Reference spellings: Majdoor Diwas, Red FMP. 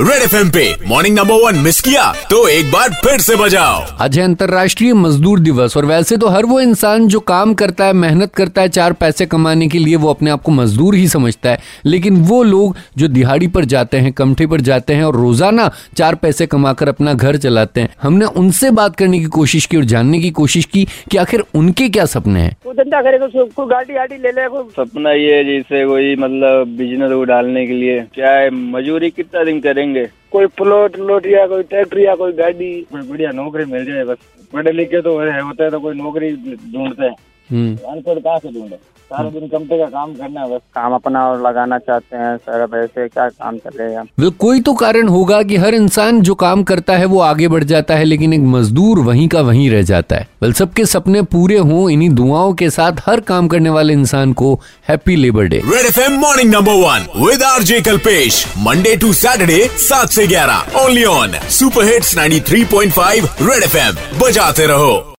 Red FM पे morning number 1 miss किया तो एक बार फिर से बजाओ। आज है अंतर्राष्ट्रीय मजदूर दिवस और वैसे तो हर वो इंसान जो काम करता है, मेहनत करता है चार पैसे कमाने के लिए, वो अपने आप को मजदूर ही समझता है। लेकिन वो लोग जो दिहाड़ी पर जाते हैं, कमठे पर जाते हैं और रोजाना चार पैसे कमाकर अपना घर चलाते हैं, हमने उनसे बात करने की कोशिश की और जानने की कोशिश की कि आखिर उनके क्या सपने हैं। कोई धंधा करेगा, कोई गाड़ी ले ले, सपना ये जैसे कोई मतलब बिजनेस डालने के लिए क्या है, मजदूरी कितना दिन करेंगे, कोई प्लॉट लोट या कोई ट्रैक्टर या कोई गाड़ी, कोई बढ़िया नौकरी मिल जाए। बस पढ़े लिखे तो होता है तो कोई नौकरी ढूंढते हैं, अनपढ़ कहाँ से ढूंढे। सारा दिन कमते का काम करना है, बस काम अपना और लगाना चाहते हैं सारा पैसे, क्या काम चलेगा। कोई तो कारण होगा कि हर इंसान जो काम करता है वो आगे बढ़ जाता है, लेकिन एक मजदूर वहीं का वहीं रह जाता है। बल सबके सपने पूरे हों, इन्हीं दुआओं के साथ हर काम करने वाले इंसान को happy labour day. Red FM morning number 1 with RJ Kalpesh, Monday to Saturday 7 से 11 only on super hits 93.5 red FM. बजाते रहो।